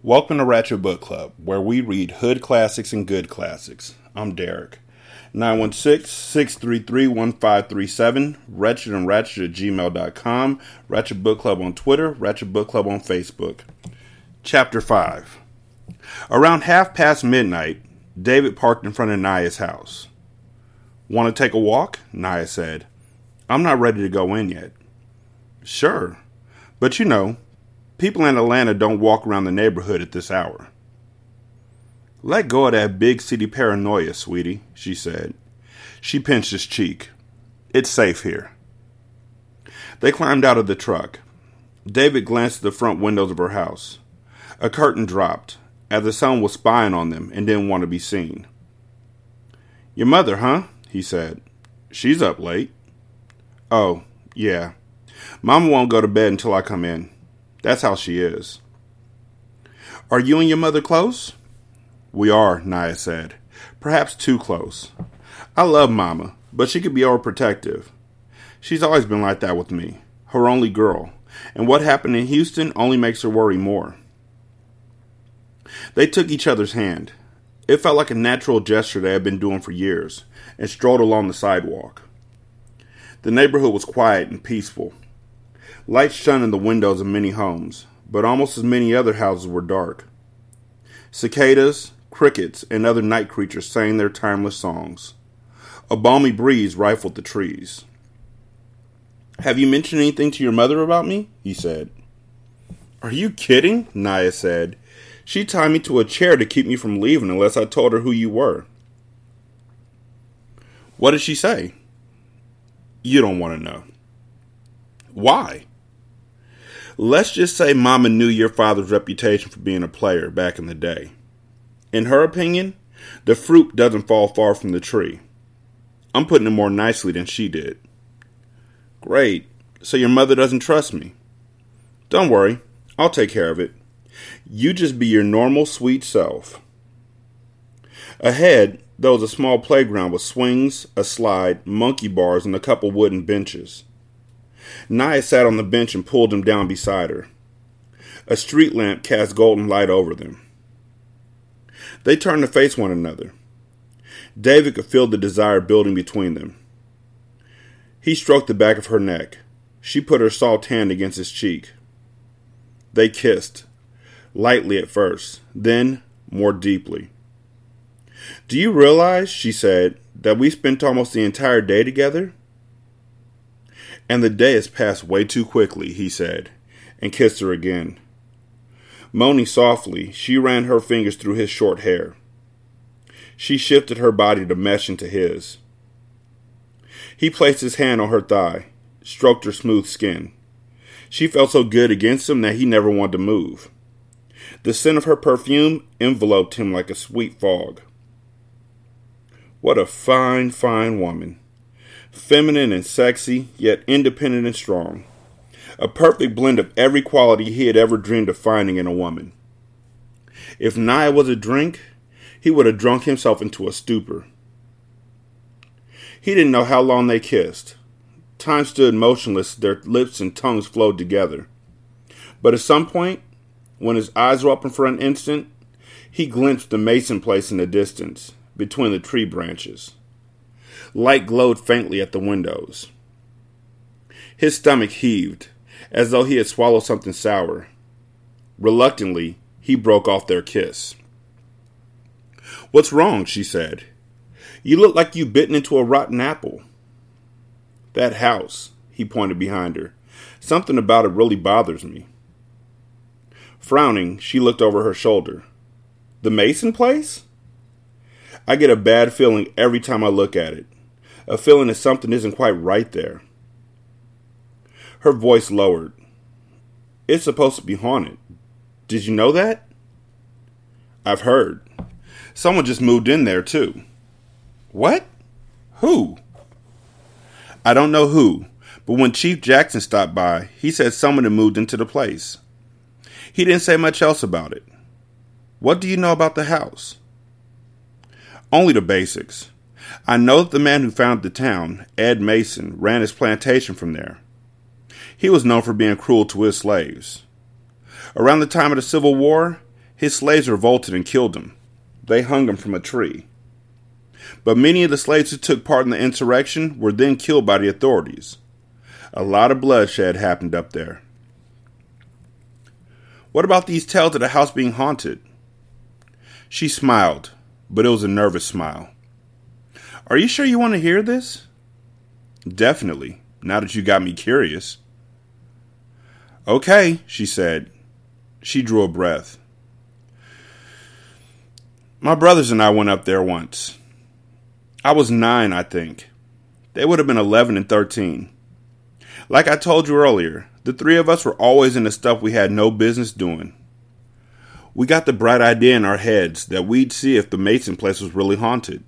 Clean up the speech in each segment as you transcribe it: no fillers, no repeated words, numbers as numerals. Welcome to Ratchet Book Club, where we read hood classics and good classics. I'm Derek. 916-633-1537, WretchedAndRatchet@gmail.com, Ratchet Book Club on Twitter, Ratchet Book Club on Facebook. Chapter 5. Around midnight, David parked in front of Naya's house. "Want to take a walk?" Naya said. "I'm not ready to go in yet." "Sure, but you know, people in Atlanta don't walk around the neighborhood at this hour." "Let go of that big city paranoia, sweetie," she said. She pinched his cheek. "It's safe here." They climbed out of the truck. David glanced at the front windows of her house. A curtain dropped, as the sun was spying on them and didn't want to be seen. "Your mother, huh?" he said. "She's up late." "Oh, yeah. Mama won't go to bed until I come in. That's how she is." "Are you and your mother close?" "We are," Naya said. "Perhaps too close. I love Mama, but she could be overprotective. She's always been like that with me, her only girl, and what happened in Houston only makes her worry more." They took each other's hand. It felt like a natural gesture they had been doing for years, and strolled along the sidewalk. The neighborhood was quiet and peaceful. Lights shone in the windows of many homes, but almost as many other houses were dark. Cicadas, crickets, and other night creatures sang their timeless songs. A balmy breeze rifled the trees. "Have you mentioned anything to your mother about me?" he said. "Are you kidding?" Naya said. "She tied me to a chair to keep me from leaving unless I told her who you were." "What did she say?" "You don't want to know." "Why?" "Let's just say Mama knew your father's reputation for being a player back in the day. In her opinion, the fruit doesn't fall far from the tree. I'm putting it more nicely than she did." "Great. So your mother doesn't trust me." "Don't worry. I'll take care of it. You just be your normal, sweet self." Ahead, there was a small playground with swings, a slide, monkey bars, and a couple wooden benches. Naya sat on the bench and pulled him down beside her. A street lamp cast golden light over them. They turned to face one another. David could feel the desire building between them. He stroked the back of her neck. She put her soft hand against his cheek. They kissed, lightly at first, then more deeply. "Do you realize," she said, "that we spent almost the entire day together?" "And the day has passed way too quickly," he said, and kissed her again. Moaning softly, she ran her fingers through his short hair. She shifted her body to mesh into his. He placed his hand on her thigh, stroked her smooth skin. She felt so good against him that he never wanted to move. The scent of her perfume enveloped him like a sweet fog. What a fine, fine woman. Feminine and sexy, yet independent and strong. A perfect blend of every quality he had ever dreamed of finding in a woman. If Naya was a drink, he would have drunk himself into a stupor. He didn't know how long they kissed. Time stood motionless, their lips and tongues flowed together. But at some point, when his eyes were open for an instant, he glimpsed the Mason Place in the distance, between the tree branches. Light glowed faintly at the windows. His stomach heaved, as though he had swallowed something sour. Reluctantly, he broke off their kiss. "What's wrong?" she said. "You look like you've bitten into a rotten apple." "That house," he pointed behind her. "Something about it really bothers me." Frowning, she looked over her shoulder. "The Mason place? I get a bad feeling every time I look at it. A feeling that something isn't quite right there." Her voice lowered. "It's supposed to be haunted. Did you know that?" "I've heard. Someone just moved in there, too." "What? Who?" "I don't know who, but when Chief Jackson stopped by, he said someone had moved into the place. He didn't say much else about it." "What do you know about the house?" "Only the basics. I know that the man who founded the town, Ed Mason, ran his plantation from there. He was known for being cruel to his slaves. Around the time of the Civil War, his slaves revolted and killed him. They hung him from a tree. But many of the slaves who took part in the insurrection were then killed by the authorities. A lot of bloodshed happened up there." "What about these tales of the house being haunted?" She smiled, but it was a nervous smile. "Are you sure you want to hear this?" "Definitely, now that you got me curious." "Okay," she said. She drew a breath. "My brothers and I went up there once. I was 9, I think. They would have been 11 and 13. Like I told you earlier, the 3 of us were always into stuff we had no business doing. We got the bright idea in our heads that we'd see if the Mason place was really haunted.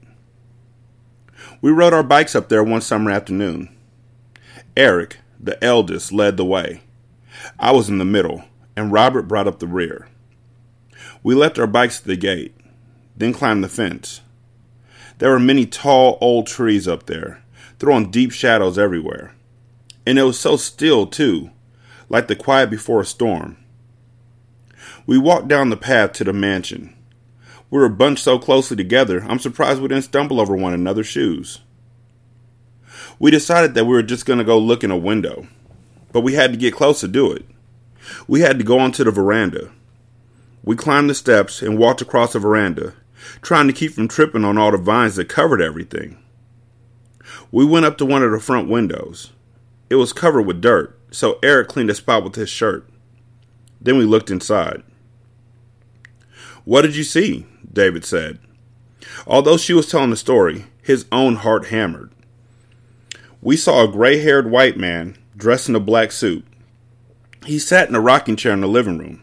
We rode our bikes up there one summer afternoon. Eric, the eldest, led the way. I was in the middle, and Robert brought up the rear. We left our bikes at the gate, then climbed the fence. There were many tall, old trees up there, throwing deep shadows everywhere. And it was so still, too, like the quiet before a storm. We walked down the path to the mansion. We were bunched so closely together, I'm surprised we didn't stumble over one another's shoes. We decided that we were just going to go look in a window, but we had to get close to do it. We had to go onto the veranda. We climbed the steps and walked across the veranda, trying to keep from tripping on all the vines that covered everything. We went up to one of the front windows. It was covered with dirt, so Eric cleaned a spot with his shirt. Then we looked inside. "What did you see?" David said. Although she was telling the story, his own heart hammered. "We saw a gray-haired white man dressed in a black suit. He sat in a rocking chair in the living room.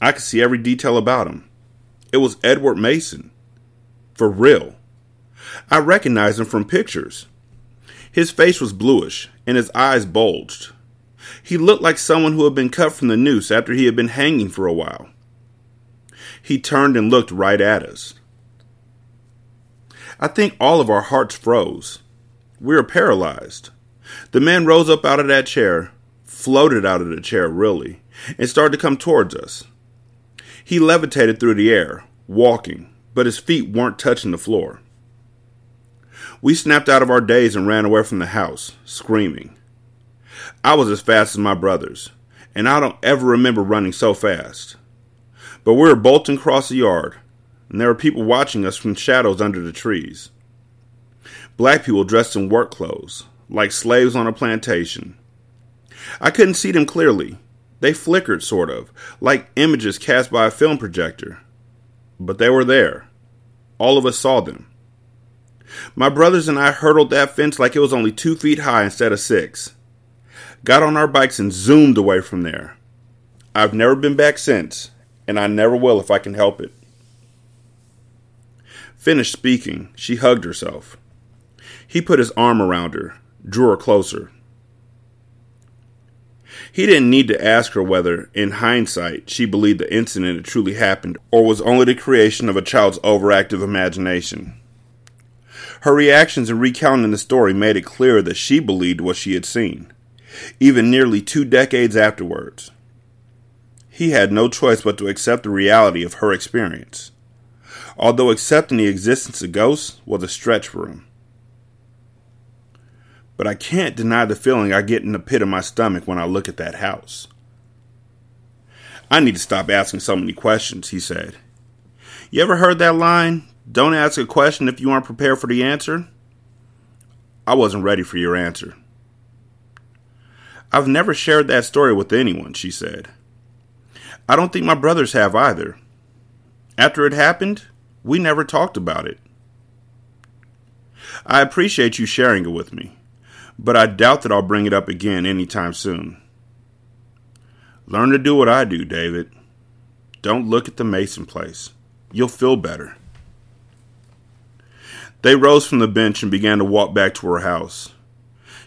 I could see every detail about him. It was Edward Mason. For real. I recognized him from pictures. His face was bluish, and his eyes bulged. He looked like someone who had been cut from the noose after he had been hanging for a while. He turned and looked right at us. I think all of our hearts froze. We were paralyzed. The man rose up out of that chair, floated out of the chair, really, and started to come towards us. He levitated through the air, walking, but his feet weren't touching the floor. We snapped out of our daze and ran away from the house, screaming. I was as fast as my brothers, and I don't ever remember running so fast. But we were bolting across the yard, and there were people watching us from shadows under the trees. Black people dressed in work clothes, like slaves on a plantation. I couldn't see them clearly. They flickered, sort of, like images cast by a film projector. But they were there. All of us saw them. My brothers and I hurdled that fence like it was only 2 feet high instead of 6. Got on our bikes and zoomed away from there. I've never been back since, and I never will if I can help it." Finished speaking, she hugged herself. He put his arm around her, drew her closer. He didn't need to ask her whether, in hindsight, she believed the incident had truly happened or was only the creation of a child's overactive imagination. Her reactions in recounting the story made it clear that she believed what she had seen, even nearly 2 decades afterwards. He had no choice but to accept the reality of her experience, although accepting the existence of ghosts was a stretch for him. "But I can't deny the feeling I get in the pit of my stomach when I look at that house. I need to stop asking so many questions, he said. You ever heard that line, don't ask a question if you aren't prepared for the answer? I wasn't ready for your answer. I've never shared that story with anyone, she said. I don't think my brothers have either. After it happened, we never talked about it. I appreciate you sharing it with me, but I doubt that I'll bring it up again anytime soon. Learn to do what I do, David. Don't look at the Mason place. You'll feel better. They rose from the bench and began to walk back to her house.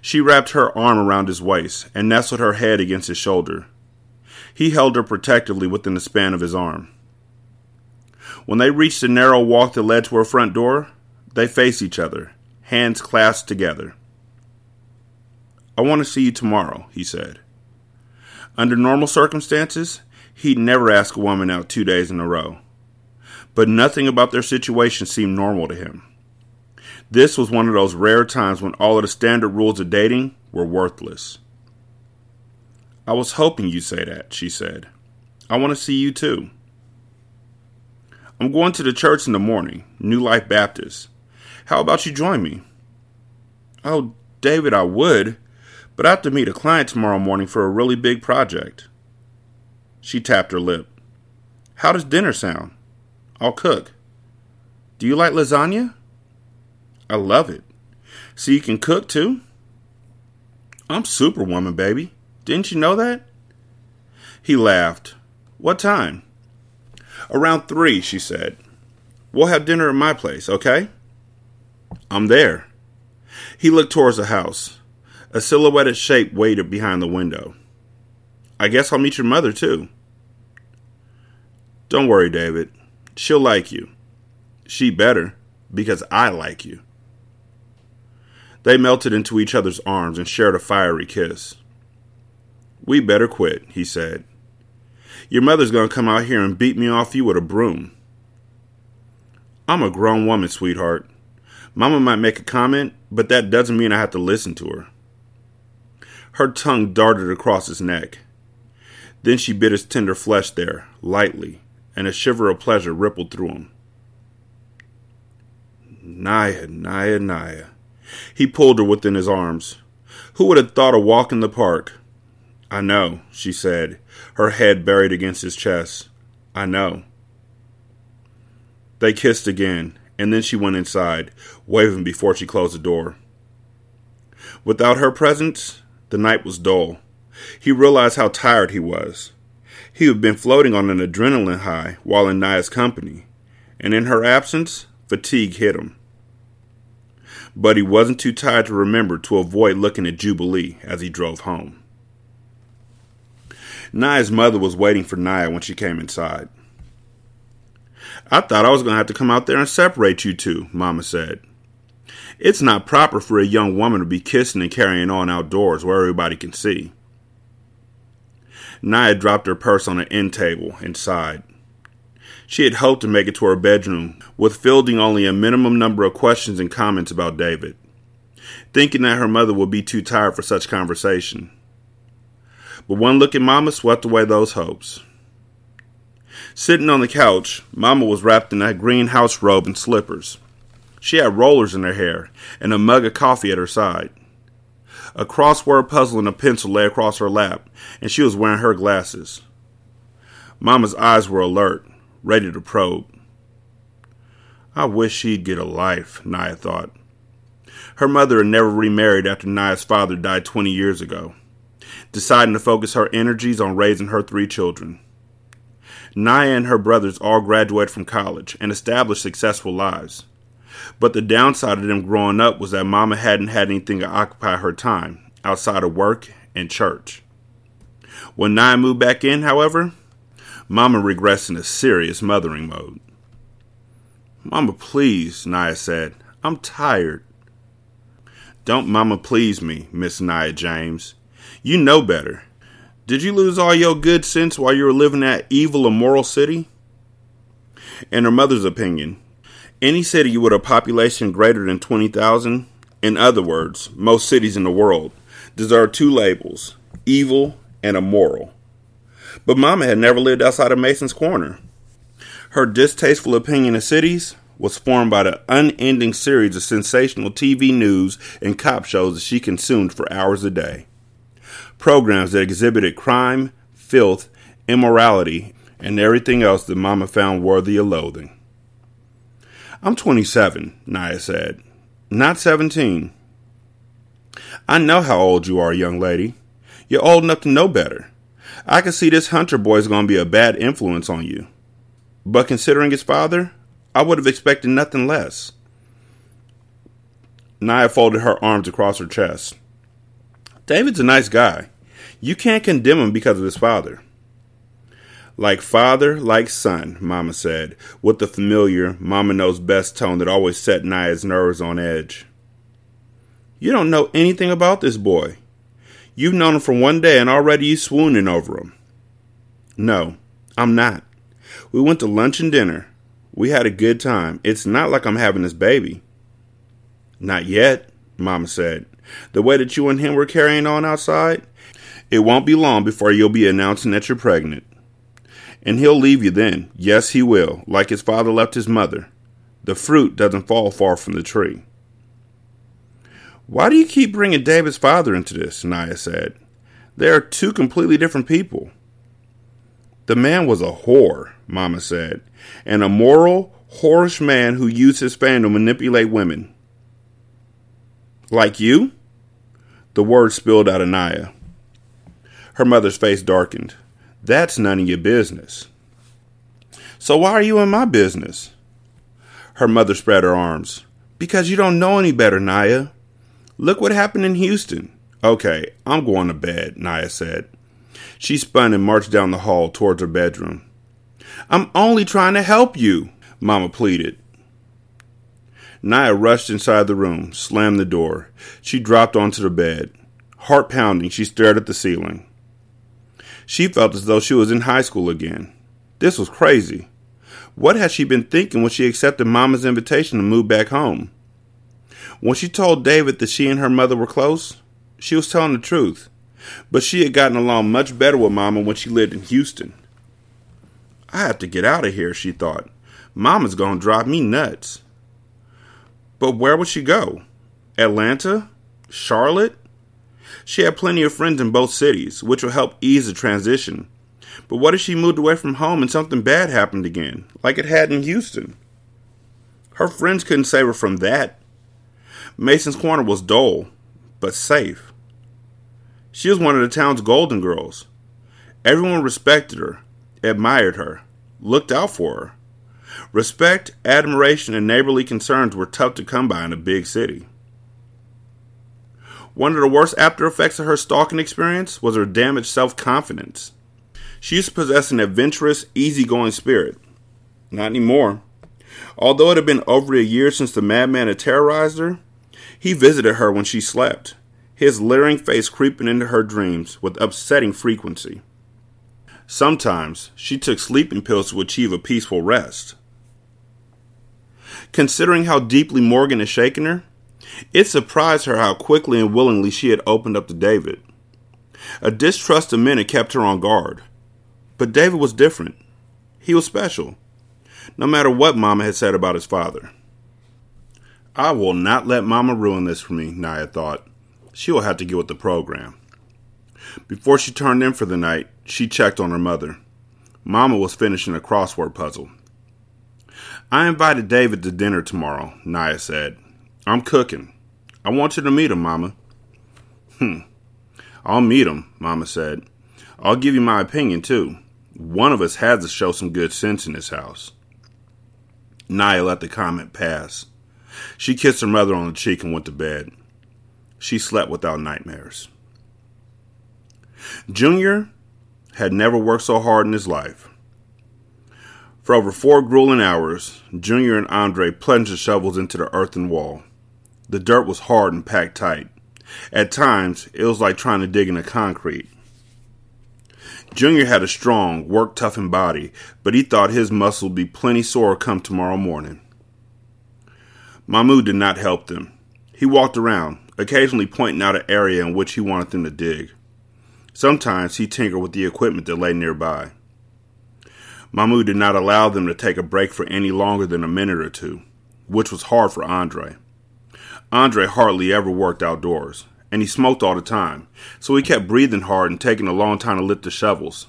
She wrapped her arm around his waist and nestled her head against his shoulder. He held her protectively within the span of his arm. When they reached the narrow walk that led to her front door, they faced each other, hands clasped together. I want to see you tomorrow, he said. Under normal circumstances, he'd never ask a woman out 2 days in a row. But nothing about their situation seemed normal to him. This was one of those rare times when all of the standard rules of dating were worthless. I was hoping you'd say that, she said. I want to see you too. I'm going to the church in the morning, New Life Baptist. How about you join me? Oh, David, I would, but I have to meet a client tomorrow morning for a really big project. She tapped her lip. How does dinner sound? I'll cook. Do you like lasagna? I love it. So you can cook too? I'm Superwoman, baby. Didn't you know that? He laughed. What time? Around 3, she said. We'll have dinner at my place, okay? I'm there. He looked towards the house. A silhouetted shape waited behind the window. I guess I'll meet your mother, too. Don't worry, David. She'll like you. She better, because I like you. They melted into each other's arms and shared a fiery kiss. We better quit, he said. Your mother's going to come out here and beat me off you with a broom. I'm a grown woman, sweetheart. Mama might make a comment, but that doesn't mean I have to listen to her. Her tongue darted across his neck. Then she bit his tender flesh there, lightly, and a shiver of pleasure rippled through him. Naya, Naya, Naya. He pulled her within his arms. Who would have thought a walk in the park? I know, she said, her head buried against his chest. I know. They kissed again, and then she went inside, waving before she closed the door. Without her presence, the night was dull. He realized how tired he was. He had been floating on an adrenaline high while in Naya's company, and in her absence, fatigue hit him. But he wasn't too tired to remember to avoid looking at Jubilee as he drove home. Naya's mother was waiting for Naya when she came inside. I thought I was going to have to come out there and separate you two, Mama said. It's not proper for a young woman to be kissing and carrying on outdoors where everybody can see. Naya dropped her purse on an end table and sighed. She had hoped to make it to her bedroom with fielding only a minimum number of questions and comments about David, thinking that her mother would be too tired for such conversation. But one look at Mama swept away those hopes. Sitting on the couch, Mama was wrapped in a green house robe and slippers. She had rollers in her hair and a mug of coffee at her side. A crossword puzzle and a pencil lay across her lap, and she was wearing her glasses. Mama's eyes were alert, ready to probe. I wish she'd get a life, Naya thought. Her mother had never remarried after Naya's father died 20 years ago, deciding to focus her energies on raising her 3 children. Naya and her brothers all graduated from college and established successful lives. But the downside of them growing up was that Mama hadn't had anything to occupy her time outside of work and church. When Naya moved back in, however, Mama regressed into serious mothering mode. Mama, please, Naya said. I'm tired. Don't Mama please me, Miss Naya James. You know better. Did you lose all your good sense while you were living in that evil, immoral city? In her mother's opinion, any city with a population greater than 20,000, in other words, most cities in the world, deserve 2 labels, evil and immoral. but Mama had never lived outside of Mason's Corner. Her distasteful opinion of cities was formed by the unending series of sensational TV news and cop shows that she consumed for hours a day. Programs that exhibited crime, filth, immorality, and everything else that Mama found worthy of loathing. I'm 27, Naya said. Not 17. I know how old you are, young lady. You're old enough to know better. I can see this Hunter boy is going to be a bad influence on you. But considering his father, I would have expected nothing less. Naya folded her arms across her chest. David's a nice guy. You can't condemn him because of his father. Like father, like son, Mama said, with the familiar, Mama knows best tone that always set Naya's nerves on edge. You don't know anything about this boy. You've known him for one day and already you swooning over him. No, I'm not. We went to lunch and dinner. We had a good time. It's not like I'm having this baby. Not yet, Mama said. The way that you and him were carrying on outside, it won't be long before you'll be announcing that you're pregnant. And he'll leave you then. Yes, he will, like his father left his mother. The fruit doesn't fall far from the tree. Why do you keep bringing David's father into this? Naya said. They are two completely different people. The man was a whore, Mama said, an immoral, whorish man who used his fame to manipulate women. Like you? The word spilled out of Naya. Her mother's face darkened. That's none of your business. So why are you in my business? Her mother spread her arms. Because you don't know any better, Naya. Look what happened in Houston. Okay, I'm going to bed, Naya said. She spun and marched down the hall towards her bedroom. I'm only trying to help you, Mama pleaded. Naya rushed inside the room, slammed the door. She dropped onto the bed. Heart pounding, she stared at the ceiling. She felt as though she was in high school again. This was crazy. What had she been thinking when she accepted Mama's invitation to move back home? When she told David that she and her mother were close, she was telling the truth. But she had gotten along much better with Mama when she lived in Houston. I have to get out of here, she thought. Mama's going to drive me nuts. But where would she go? Atlanta? Charlotte? She had plenty of friends in both cities, which would help ease the transition. But what if she moved away from home and something bad happened again, like it had in Houston? Her friends couldn't save her from that. Mason's Corner was dull, but safe. She was one of the town's golden girls. Everyone respected her, admired her, looked out for her. Respect, admiration, and neighborly concerns were tough to come by in a big city. One of the worst after effects of her stalking experience was her damaged self-confidence. She used to possess an adventurous, easygoing spirit. Not anymore. Although it had been over a year since the madman had terrorized her, he visited her when she slept, his leering face creeping into her dreams with upsetting frequency. Sometimes she took sleeping pills to achieve a peaceful rest. Considering how deeply Morgan had shaken her, it surprised her how quickly and willingly she had opened up to David. A distrust of men had kept her on guard. But David was different. He was special, no matter what Mama had said about his father. I will not let Mama ruin this for me, Naya thought. She will have to get with the program. Before she turned in for the night, she checked on her mother. Mama was finishing a crossword puzzle. I invited David to dinner tomorrow, Naya said. I'm cooking. I want you to meet him, Mama. I'll meet him, Mama said. I'll give you my opinion, too. One of us has to show some good sense in this house. Naya let the comment pass. She kissed her mother on the cheek and went to bed. She slept without nightmares. Junior had never worked so hard in his life. For over 4 grueling hours, Junior and Andre plunged the shovels into the earthen wall. The dirt was hard and packed tight. At times, it was like trying to dig into concrete. Junior had a strong, work-toughened body, but he thought his muscles would be plenty sore come tomorrow morning. Mamou did not help them. He walked around, occasionally pointing out an area in which he wanted them to dig. Sometimes he tinkered with the equipment that lay nearby. Mamou did not allow them to take a break for any longer than a minute or two, which was hard for Andre. Andre hardly ever worked outdoors, and he smoked all the time, so he kept breathing hard and taking a long time to lift the shovels.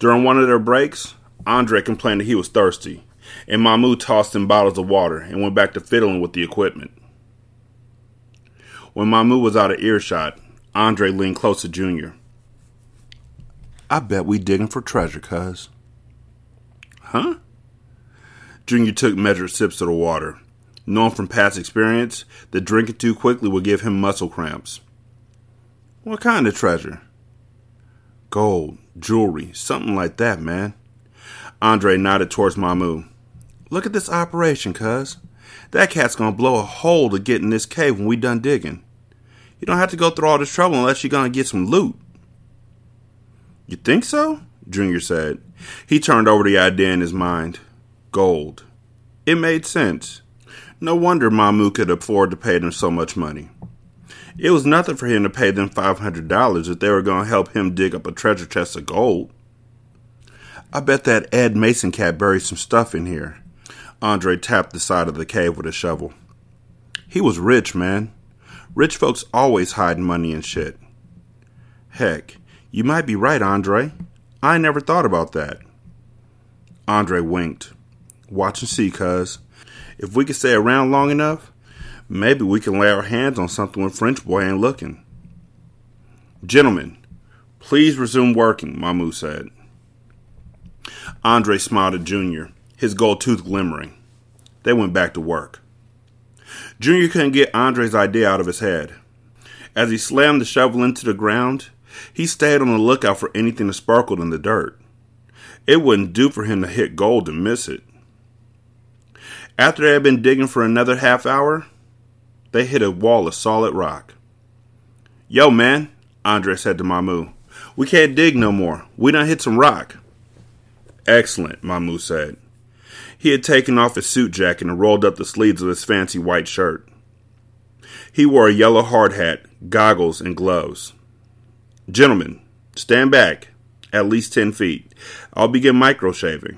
During one of their breaks, Andre complained that he was thirsty, and Mamou tossed him bottles of water and went back to fiddling with the equipment. When Mamou was out of earshot, Andre leaned close to Junior. "I bet we digging for treasure, cuz." "Huh?" Junior took measured sips of the water, knowing from past experience that drinking too quickly would give him muscle cramps. "What kind of treasure?" "Gold, jewelry, something like that, man." Andre nodded towards Mamou. "Look at this operation, cuz. That cat's gonna blow a hole to get in this cave when we done digging. You don't have to go through all this trouble unless you're gonna get some loot." "You think so?" Junior said. He turned over the idea in his mind. Gold. It made sense. No wonder Mamou could afford to pay them so much money. It was nothing for him to pay them $500 if they were going to help him dig up a treasure chest of gold. "I bet that Ed Mason cat buried some stuff in here." Andre tapped the side of the cave with a shovel. "He was rich, man. Rich folks always hide money and shit." "Heck, you might be right, Andre. I never thought about that." Andre winked. "Watch and see, cuz. If we could stay around long enough, maybe we can lay our hands on something when French boy ain't looking." "Gentlemen, please resume working," Mamou said. Andre smiled at Junior, his gold tooth glimmering. They went back to work. Junior couldn't get Andre's idea out of his head. As he slammed the shovel into the ground, he stayed on the lookout for anything that sparkled in the dirt. It wouldn't do for him to hit gold and miss it. After they had been digging for another half hour, they hit a wall of solid rock. "Yo, man," Andre said to Mamou. "We can't dig no more. We done hit some rock." "Excellent," Mamou said. He had taken off his suit jacket and rolled up the sleeves of his fancy white shirt. He wore a yellow hard hat, goggles, and gloves. "Gentlemen, stand back at least 10 feet. I'll begin microshaving."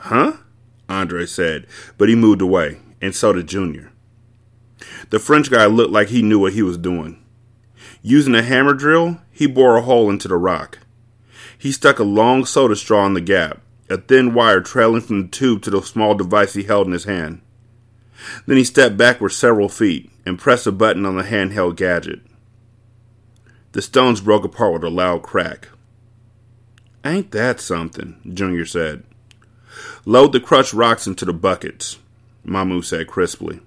"Huh?" Andre said, but he moved away, and so did Junior. The French guy looked like he knew what he was doing. Using a hammer drill, he bored a hole into the rock. He stuck a long soda straw in the gap, a thin wire trailing from the tube to the small device he held in his hand. Then he stepped backward several feet and pressed a button on the handheld gadget. The stones broke apart with a loud crack. "Ain't that something," Junior said. "Load the crushed rocks into the buckets," Mamou said crisply.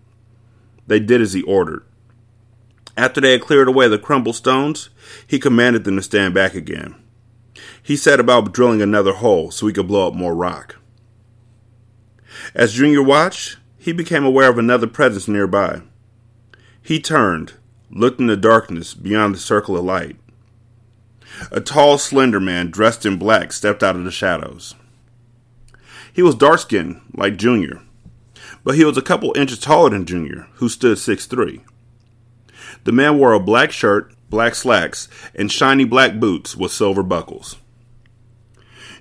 They did as he ordered. After they had cleared away the crumbled stones, he commanded them to stand back again. He set about drilling another hole so he could blow up more rock. As Junior watched, he became aware of another presence nearby. He turned, looked in the darkness beyond the circle of light. A tall, slender man dressed in black stepped out of the shadows. He was dark-skinned, like Junior, but he was a couple inches taller than Junior, who stood 6'3". The man wore a black shirt, black slacks, and shiny black boots with silver buckles.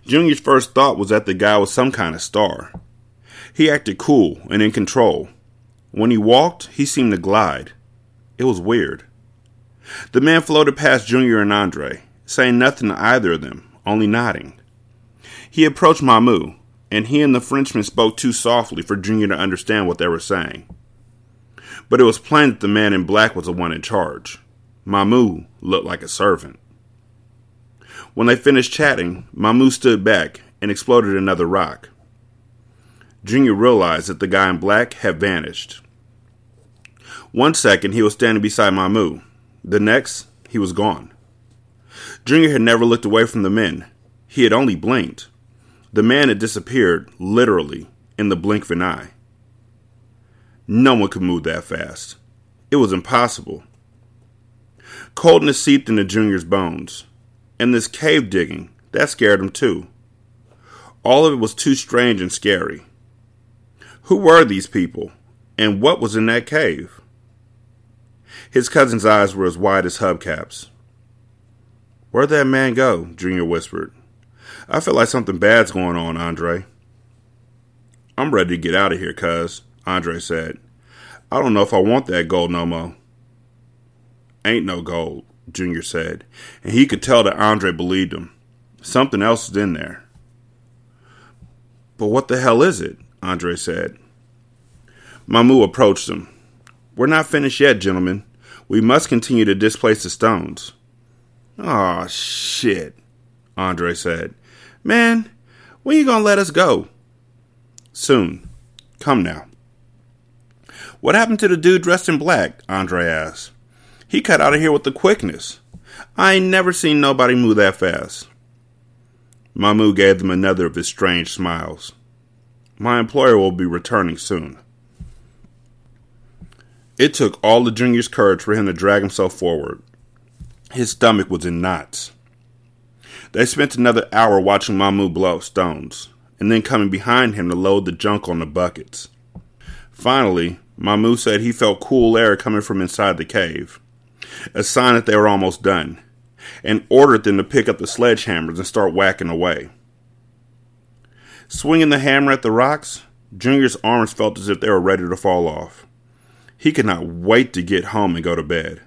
Junior's first thought was that the guy was some kind of star. He acted cool and in control. When he walked, he seemed to glide. It was weird. The man floated past Junior and Andre, saying nothing to either of them, only nodding. He approached Mamou, and he and the Frenchman spoke too softly for Junior to understand what they were saying. But it was plain that the man in black was the one in charge. Mamou looked like a servant. When they finished chatting, Mamou stood back and exploded another rock. Junior realized that the guy in black had vanished. 1 second, he was standing beside Mamou. The next, he was gone. Junior had never looked away from the men. He had only blinked. The man had disappeared, literally, in the blink of an eye. No one could move that fast. It was impossible. Coldness seeped into Junior's bones. And this cave digging, that scared him too. All of it was too strange and scary. Who were these people? And what was in that cave? His cousin's eyes were as wide as hubcaps. Where'd that man go? Junior whispered. I feel like something bad's going on, Andre. I'm ready to get out of here, cuz, Andre said. I don't know if I want that gold no more. Ain't no gold, Junior said, and he could tell that Andre believed him. Something else is in there. But what the hell is it? Andre said. Mamou approached him. We're not finished yet, gentlemen. We must continue to displace the stones. Aw, shit, Andre said. Man, when you gonna let us go? Soon. Come now. What happened to the dude dressed in black? Andre asked. He cut out of here with the quickness. I ain't never seen nobody move that fast. Mamou gave them another of his strange smiles. My employer will be returning soon. It took all of Junior's courage for him to drag himself forward. His stomach was in knots. They spent another hour watching Mamou blow up stones, and then coming behind him to load the junk on the buckets. Finally, Mamou said he felt cool air coming from inside the cave, a sign that they were almost done, and ordered them to pick up the sledgehammers and start whacking away. Swinging the hammer at the rocks, Junior's arms felt as if they were ready to fall off. He could not wait to get home and go to bed.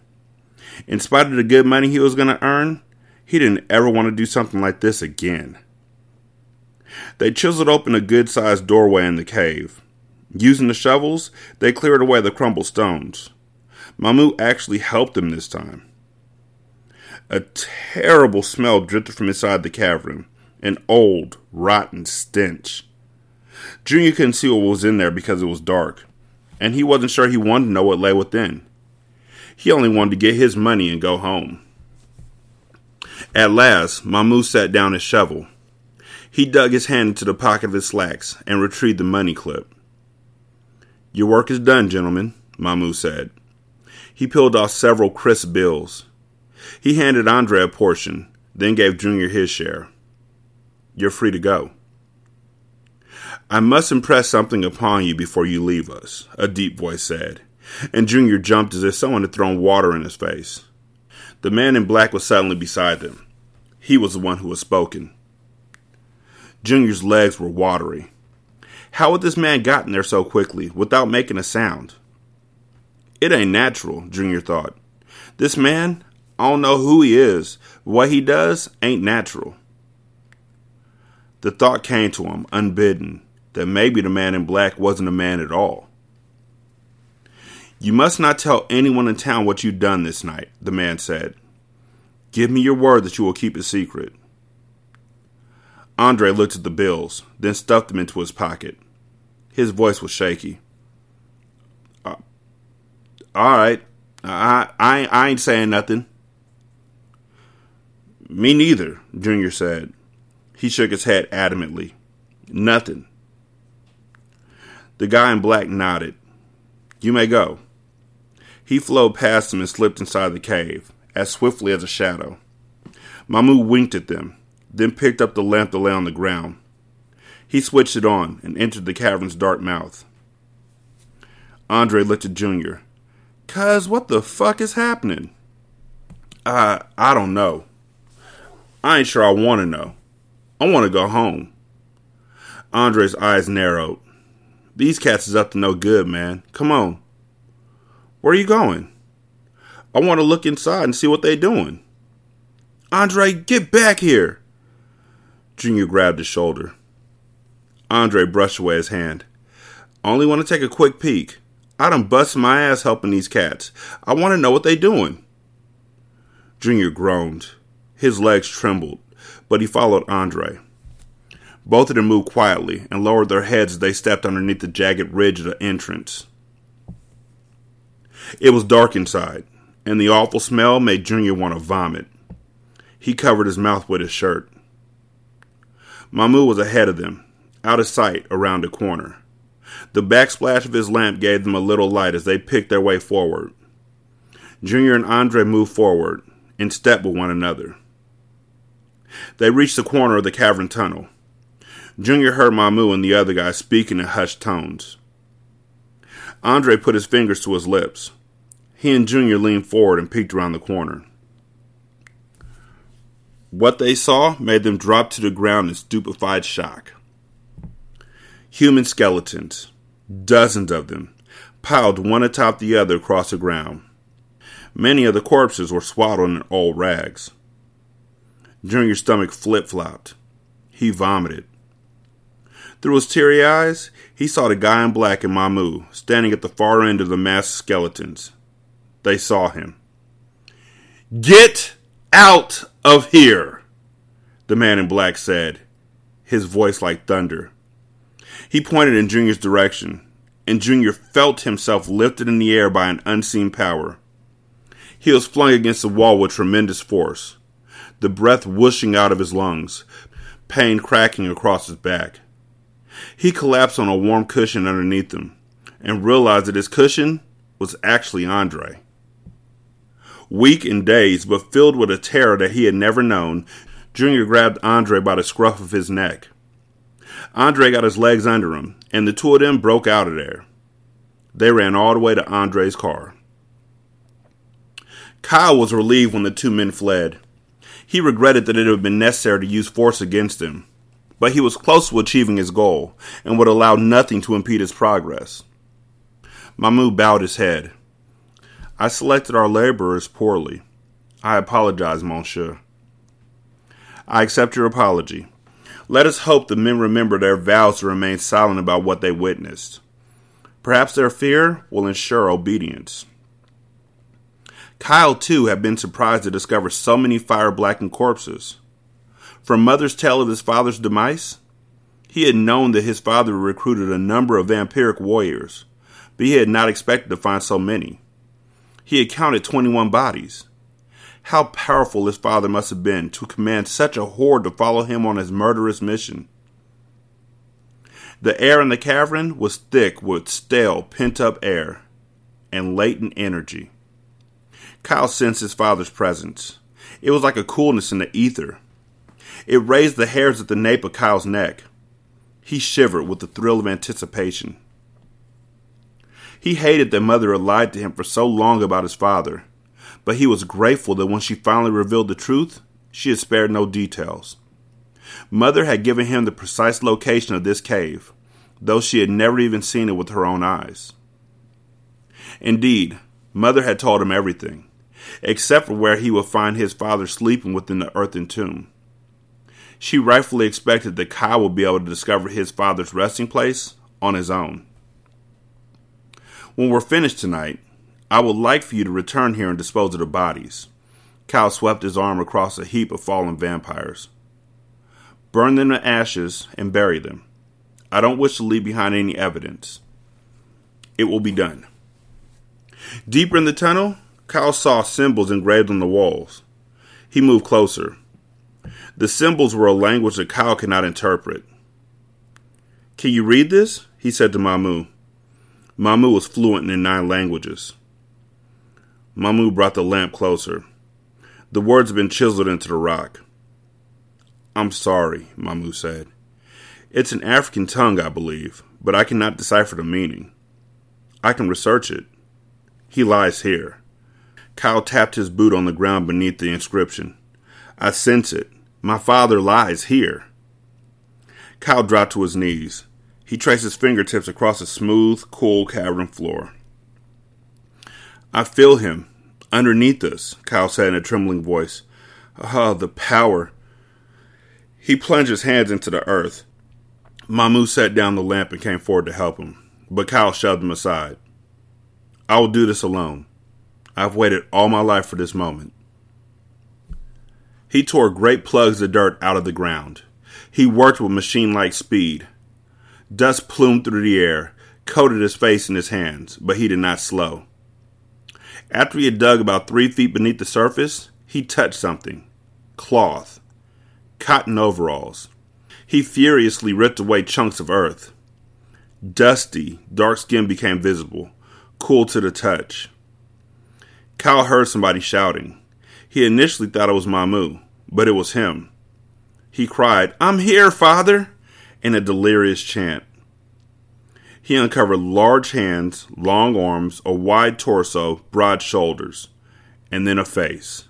In spite of the good money he was going to earn, he didn't ever want to do something like this again. They chiseled open a good-sized doorway in the cave. Using the shovels, they cleared away the crumbled stones. Mamou actually helped them this time. A terrible smell drifted from inside the cavern, an old, rotten stench. Junior couldn't see what was in there because it was dark, and he wasn't sure he wanted to know what lay within. He only wanted to get his money and go home. At last, Mamou sat down his shovel. He dug his hand into the pocket of his slacks and retrieved the money clip. Your work is done, gentlemen, Mamou said. He peeled off several crisp bills. He handed Andre a portion, then gave Junior his share. You're free to go. I must impress something upon you before you leave us, a deep voice said, and Junior jumped as if someone had thrown water in his face. The man in black was suddenly beside them. He was the one who had spoken. Junior's legs were watery. How had this man gotten there so quickly, without making a sound? It ain't natural, Junior thought. This man, I don't know who he is, but what he does ain't natural. The thought came to him, unbidden, that maybe the man in black wasn't a man at all. You must not tell anyone in town what you've done this night, the man said. Give me your word that you will keep it secret. Andre looked at the bills, then stuffed them into his pocket. His voice was shaky. All right, I ain't saying nothing. Me neither, Junior said. He shook his head adamantly. Nothing. The guy in black nodded. You may go. He flowed past them and slipped inside the cave, as swiftly as a shadow. Mamou winked at them, then picked up the lamp that lay on the ground. He switched it on and entered the cavern's dark mouth. Andre looked at Junior. Cuz, what the fuck is happening? I don't know. I ain't sure I want to know. I want to go home. Andre's eyes narrowed. These cats is up to no good, man. Come on. Where are you going? I want to look inside and see what they doing. Andre, get back here! Junior grabbed his shoulder. Andre brushed away his hand. Only want to take a quick peek. I done bust my ass helping these cats. I want to know what they doing. Junior groaned. His legs trembled, but he followed Andre. Both of them moved quietly and lowered their heads as they stepped underneath the jagged ridge of the entrance. It was dark inside, and the awful smell made Junior want to vomit. He covered his mouth with his shirt. Mamou was ahead of them, out of sight around a corner. The backsplash of his lamp gave them a little light as they picked their way forward. Junior and Andre moved forward, in step with one another. They reached the corner of the cavern tunnel. Junior heard Mamou and the other guy speaking in hushed tones. Andre put his fingers to his lips. He and Junior leaned forward and peeked around the corner. What they saw made them drop to the ground in stupefied shock. Human skeletons, dozens of them, piled one atop the other across the ground. Many of the corpses were swaddled in old rags. Junior's stomach flip-flopped. He vomited. Through his teary eyes, he saw the guy in black and Mamou standing at the far end of the mass of skeletons. They saw him. "Get out of here," the man in black said, his voice like thunder. He pointed in Junior's direction, and Junior felt himself lifted in the air by an unseen power. He was flung against the wall with tremendous force, the breath whooshing out of his lungs, pain cracking across his back. He collapsed on a warm cushion underneath him and realized that his cushion was actually Andre. Weak and dazed, but filled with a terror that he had never known, Junior grabbed Andre by the scruff of his neck. Andre got his legs under him, and the two of them broke out of there. They ran all the way to Andre's car. Kyle was relieved when the two men fled. He regretted that it had been necessary to use force against him, but he was close to achieving his goal and would allow nothing to impede his progress. Mamou bowed his head. "I selected our laborers poorly. I apologize, monsieur." "I accept your apology. Let us hope the men remember their vows to remain silent about what they witnessed. Perhaps their fear will ensure obedience." Kyle, too, had been surprised to discover so many fire-blackened corpses. From mother's tale of his father's demise, he had known that his father recruited a number of vampiric warriors, but he had not expected to find so many. He had counted 21 bodies. How powerful his father must have been to command such a horde to follow him on his murderous mission. The air in the cavern was thick with stale, pent-up air and latent energy. Kyle sensed his father's presence. It was like a coolness in the ether. It raised the hairs at the nape of Kyle's neck. He shivered with the thrill of anticipation. He hated that Mother had lied to him for so long about his father, but he was grateful that when she finally revealed the truth, she had spared no details. Mother had given him the precise location of this cave, though she had never even seen it with her own eyes. Indeed, Mother had told him everything, except for where he would find his father sleeping within the earthen tomb. She rightfully expected that Kyle would be able to discover his father's resting place on his own. "When we're finished tonight, I would like for you to return here and dispose of the bodies." Kyle swept his arm across a heap of fallen vampires. "Burn them to ashes and bury them. I don't wish to leave behind any evidence." "It will be done." Deeper in the tunnel, Kyle saw symbols engraved on the walls. He moved closer. The symbols were a language that Kyle could not interpret. "Can you read this?" he said to Mamou. Mamou was fluent in 9 languages. Mamou brought the lamp closer. The words had been chiseled into the rock. "I'm sorry," Mamou said. "It's an African tongue, I believe, but I cannot decipher the meaning. I can research it. He lies here." Kyle tapped his boot on the ground beneath the inscription. "I sense it. My father lies here." Kyle dropped to his knees. He traced his fingertips across a smooth, cool cavern floor. "I feel him, underneath us," Kyle said in a trembling voice. "Ah, the power." He plunged his hands into the earth. Mamou set down the lamp and came forward to help him, but Kyle shoved him aside. "I will do this alone. I've waited all my life for this moment." He tore great plugs of dirt out of the ground. He worked with machine-like speed. Dust plumed through the air, coated his face and his hands, but he did not slow. After he had dug about 3 feet beneath the surface, he touched something. Cloth. Cotton overalls. He furiously ripped away chunks of earth. Dusty, dark skin became visible, cool to the touch. Kyle heard somebody shouting. He initially thought it was Mamou, but it was him. He cried, "I'm here, Father!" in a delirious chant. He uncovered large hands, long arms, a wide torso, broad shoulders, and then a face.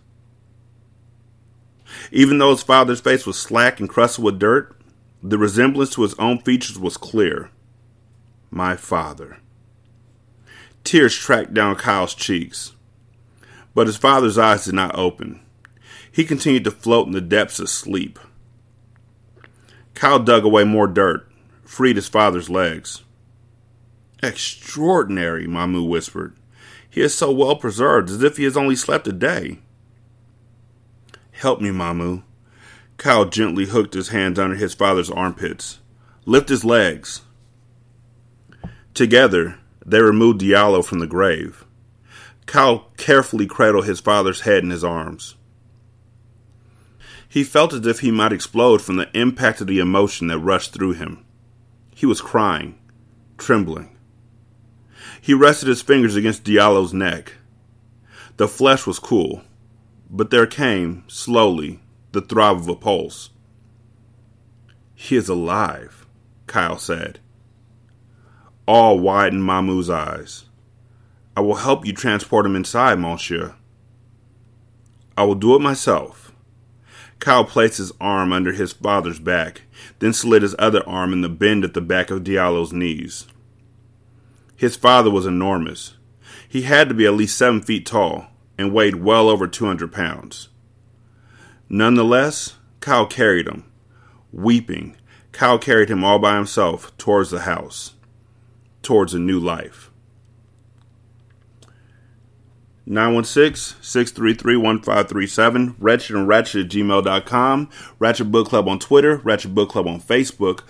Even though his father's face was slack and crusted with dirt, the resemblance to his own features was clear. My father. Tears tracked down Kyle's cheeks, but his father's eyes did not open. He continued to float in the depths of sleep. Kyle dug away more dirt, freed his father's legs. Extraordinary, Mamou whispered. He is so well preserved, as if he has only slept a day. Help me, Mamou. Kyle gently hooked his hands under his father's armpits. Lift his legs. Together, they removed Diallo from the grave. Kyle carefully cradled his father's head in his arms. He felt as if he might explode from the impact of the emotion that rushed through him. He was crying, trembling. He rested his fingers against Diallo's neck. The flesh was cool, but there came, slowly, the throb of a pulse. He is alive, Kyle said. All widened Mamou's eyes. I will help you transport him inside, monsieur. I will do it myself. Kyle placed his arm under his father's back, then slid his other arm in the bend at the back of Diallo's knees. His father was enormous. He had to be at least 7 feet tall and weighed well over 200 pounds. Nonetheless, Kyle carried him. Weeping, Kyle carried him all by himself towards the house, towards a new life. 916-633-1537, WretchedAndRatchet@gmail.com, Ratchet Book Club on Twitter, Ratchet Book Club on Facebook.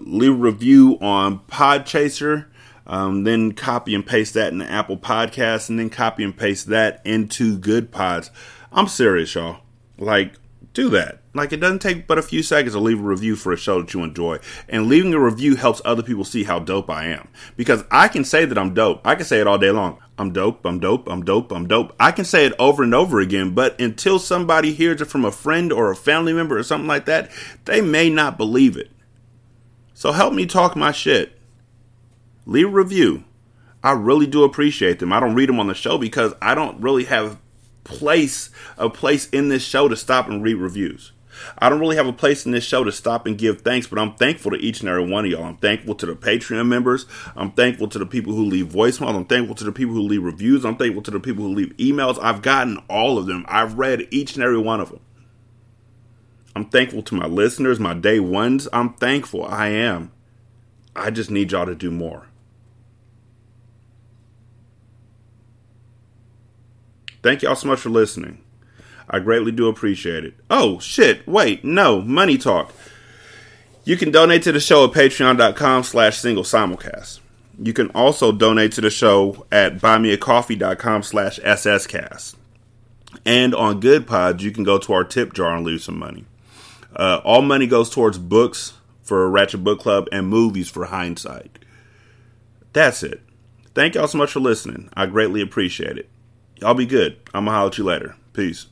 Leave a review on Podchaser, then copy and paste that in the Apple Podcasts, and then copy and paste that into Good Pods. I'm serious, y'all. Do that. It doesn't take but a few seconds to leave a review for a show that you enjoy. And leaving a review helps other people see how dope I am. Because I can say that I'm dope. I can say it all day long. I'm dope, I'm dope, I'm dope, I'm dope. I can say it over and over again, but until somebody hears it from a friend or a family member or something like that, they may not believe it. So help me talk my shit. Leave a review. I really do appreciate them. I don't read them on the show because I don't really have a place in this show to stop and read reviews. I don't really have a place in this show to stop and give thanks, but I'm thankful to each and every one of y'all. I'm thankful to the Patreon members. I'm thankful to the people who leave voicemails. I'm thankful to the people who leave reviews. I'm thankful to the people who leave emails. I've gotten all of them. I've read each and every one of them. I'm thankful to my listeners, my day ones. I'm thankful. I am. I just need y'all to do more. Thank y'all so much for listening. I greatly do appreciate it. Oh, shit. Wait. No. Money talk. You can donate to the show at patreon.com/singlesimulcast. You can also donate to the show at buymeacoffee.com/sscast. And on Good Pods, you can go to our tip jar and leave some money. All money goes towards books for Ratchet Book Club and movies for Hindsight. That's it. Thank y'all so much for listening. I greatly appreciate it. Y'all be good. I'm going to holler at you later. Peace.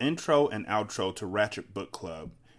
Intro and outro to Ratchet Book Club